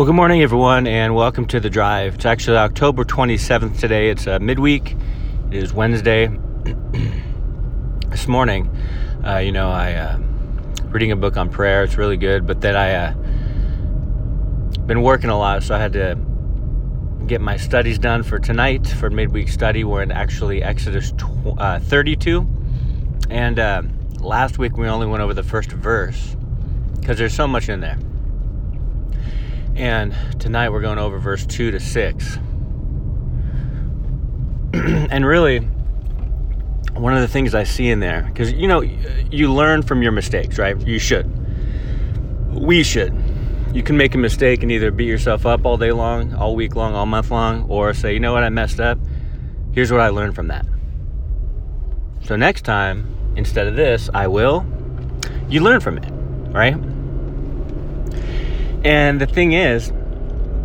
Well, good morning, everyone, and welcome to The Drive. It's actually October 27th today. It's midweek. It is Wednesday. This morning, I reading a book on prayer. It's really good, but then I been working a lot, so I had to get my studies done for tonight, for midweek study. We're in actually Exodus 32, and last week we only went over the first verse because there's so much in there. And tonight we're going over verse 2 to 6. And really, one of the things I see in there, because, you learn from your mistakes, right? You should. We should. You can make a mistake and either beat yourself up all day long, all week long, all month long, or say, you know what, I messed up. Here's what I learned from that. So next time, instead of this, I will. You learn from it, right? And the thing is,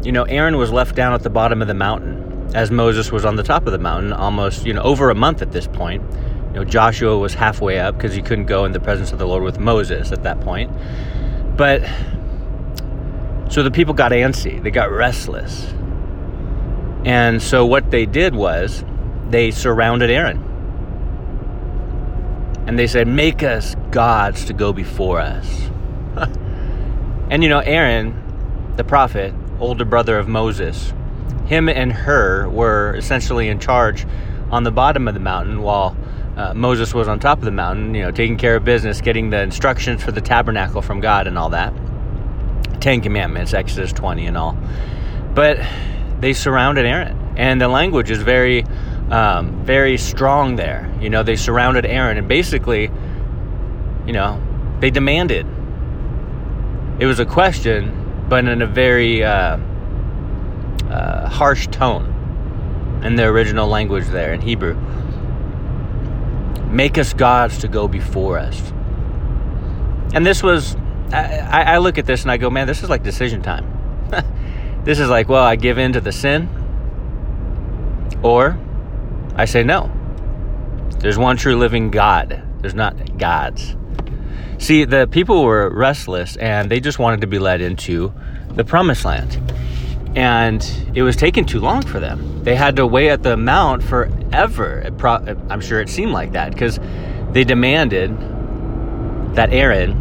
Aaron was left down at the bottom of the mountain as Moses was on the top of the mountain almost, over a month at this point. Joshua was halfway up because he couldn't go in the presence of the Lord with Moses at that point. But, so the people got antsy. They got restless. And so what they did was they surrounded Aaron. And they said, make us gods to go before us. And Aaron, the prophet, older brother of Moses, him and her were essentially in charge on the bottom of the mountain while Moses was on top of the mountain, taking care of business, getting the instructions for the tabernacle from God and all that. 10 Commandments, Exodus 20 and all. But they surrounded Aaron. And the language is very, very strong there. They surrounded Aaron and basically, they demanded. It was a question, but in a very harsh tone in the original language there in Hebrew. Make us gods to go before us. And this was, I look at this and I go, man, this is like decision time. This is like, well, I give in to the sin, or I say no. There's one true living God. There's not gods. See, the people were restless, and they just wanted to be led into the promised land. And it was taking too long for them. They had to wait at the mount forever. I'm sure it seemed like that, because they demanded that Aaron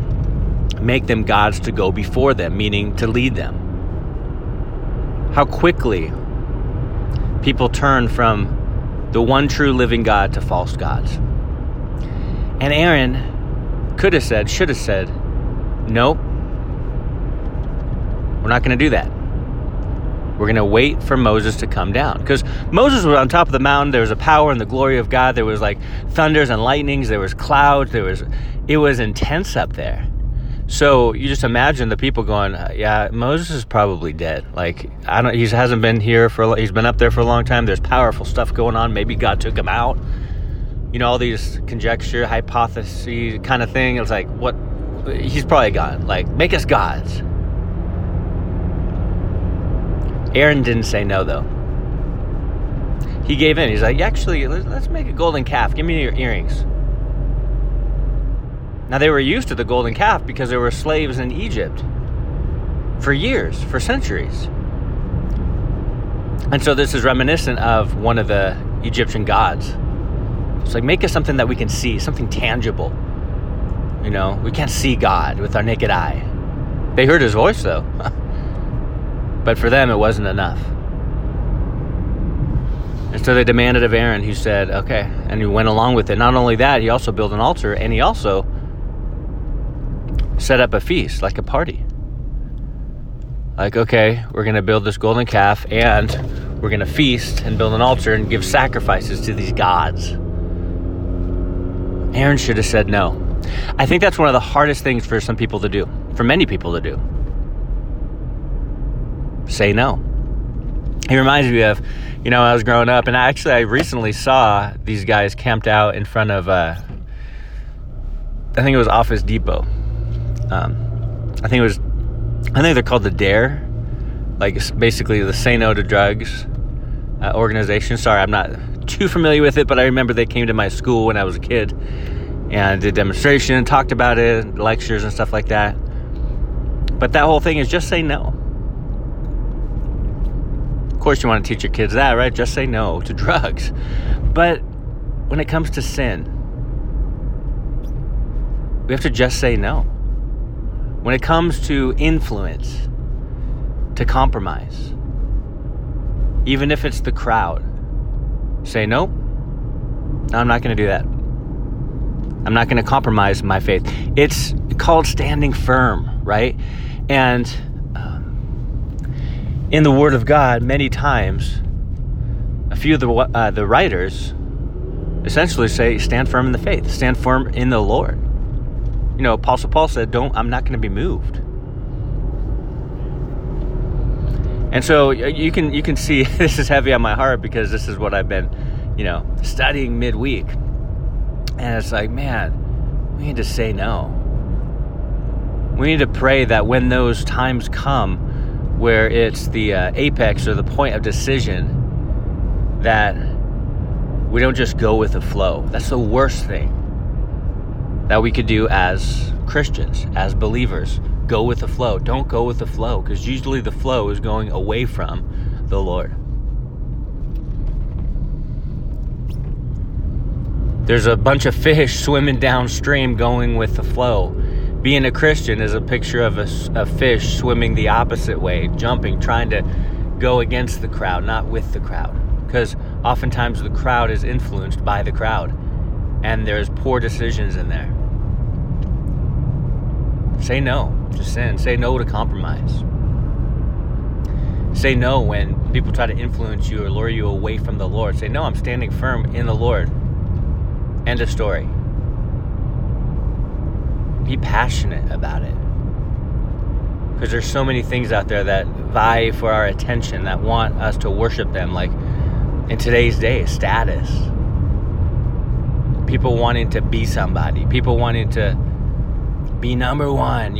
make them gods to go before them, meaning to lead them. How quickly people turn from the one true living God to false gods. And Aaron could have said, should have said, nope, we're not going to do that. We're going to wait for Moses to come down. Because Moses was on top of the mountain. There was a power and the glory of God. There was like thunders and lightnings. There was clouds. It was intense up there. So you just imagine the people going, yeah, Moses is probably dead. Like, he hasn't been here he's been up there for a long time. There's powerful stuff going on. Maybe God took him out. All these conjecture, hypothesis kind of thing. It's like, what? He's probably gone. Like, make us gods. Aaron didn't say no, though. He gave in. He's like, actually, let's make a golden calf. Give me your earrings. Now, they were used to the golden calf because there were slaves in Egypt for years, for centuries. And so this is reminiscent of one of the Egyptian gods. It's like, make us something that we can see, something tangible. We can't see God with our naked eye. They heard his voice, though. But for them, it wasn't enough. And so they demanded of Aaron, who said, okay. And he went along with it. Not only that, he also built an altar, and he also set up a feast, like a party. Like, okay, we're going to build this golden calf, and we're going to feast and build an altar and give sacrifices to these gods. Aaron should have said no. I think that's one of the hardest things for some people to do, for many people to do. Say no. It reminds me of, I was growing up, and I recently saw these guys camped out in front of, I think it was Office Depot. I think they're called the D.A.R.E., like basically the Say No to Drugs organization. Sorry, I'm not too familiar with it, but I remember they came to my school when I was a kid and did demonstration, talked about it, lectures and stuff like that. But that whole thing is just say no. course you want to teach your kids that, right? Just say no to drugs. But when it comes to sin, we have to just say no. When it comes to influence, to compromise, even if it's the crowd, say nope, I'm not going to do that. I'm not going to compromise my faith. It's called standing firm, right? And in the Word of God, many times, a few of the writers essentially say, stand firm in the faith, stand firm in the Lord. You know, Apostle Paul said, I'm not going to be moved. And so you can see this is heavy on my heart because this is what I've been, studying midweek. And it's like, man, we need to say no. We need to pray that when those times come where it's the apex or the point of decision, that we don't just go with the flow. That's the worst thing that we could do as Christians, as believers. Go with the flow. Don't go with the flow, because usually the flow is going away from the Lord. There's a bunch of fish swimming downstream going with the flow. Being a Christian is a picture of a fish swimming the opposite way, jumping, trying to go against the crowd, not with the crowd. Because oftentimes the crowd is influenced by the crowd, and there's poor decisions in there. Say no to sin. Say no to compromise. Say no when people try to influence you or lure you away from the Lord. Say, no, I'm standing firm in the Lord. End of story. Be passionate about it. Because there's so many things out there that vie for our attention, that want us to worship them. Like in today's day, status. People wanting to be somebody. People wanting to be number one,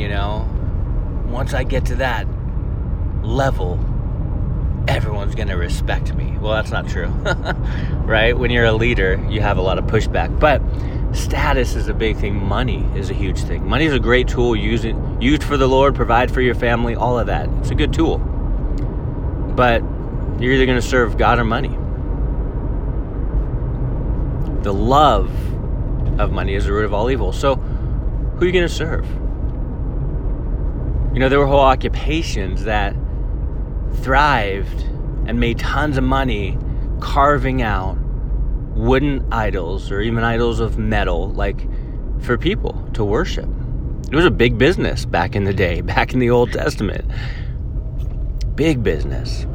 Once I get to that level, everyone's going to respect me. Well, that's not true, right? When you're a leader, you have a lot of pushback. But status is a big thing. Money is a huge thing. Money is a great tool. Used for the Lord, provide for your family, all of that. It's a good tool. But you're either going to serve God or money. The love of money is the root of all evil. So who are you going to serve? There were whole occupations that thrived and made tons of money carving out wooden idols or even idols of metal, for people to worship. It was a big business back in the day, back in the Old Testament. Big business.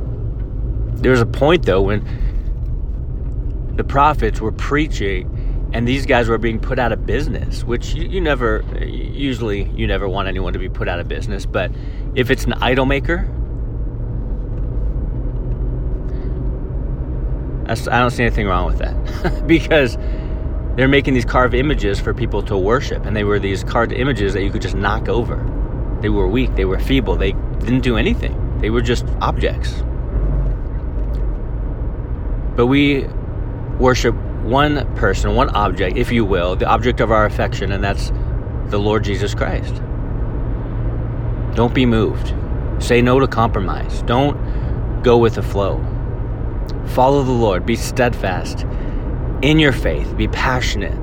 There was a point, though, when the prophets were preaching and these guys were being put out of business, which you never want anyone to be put out of business. But if it's an idol maker, I don't see anything wrong with that because they're making these carved images for people to worship. And they were these carved images that you could just knock over. They were weak. They were feeble. They didn't do anything. They were just objects. But we worship one person, one object, if you will, the object of our affection, and that's the Lord Jesus Christ. Don't be moved. Say no to compromise. Don't go with the flow. Follow the Lord. Be steadfast in your faith. Be passionate.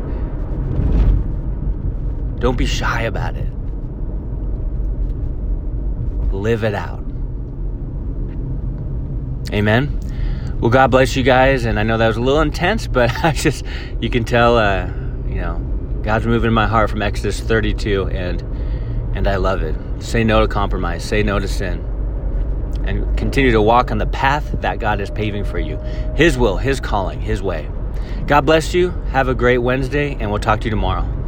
Don't be shy about it. Live it out. Amen. Well, God bless you guys, and I know that was a little intense, but you can tell, God's moving in my heart from Exodus 32, and I love it. Say no to compromise. Say no to sin. And continue to walk on the path that God is paving for you. His will, His calling, His way. God bless you. Have a great Wednesday, and we'll talk to you tomorrow.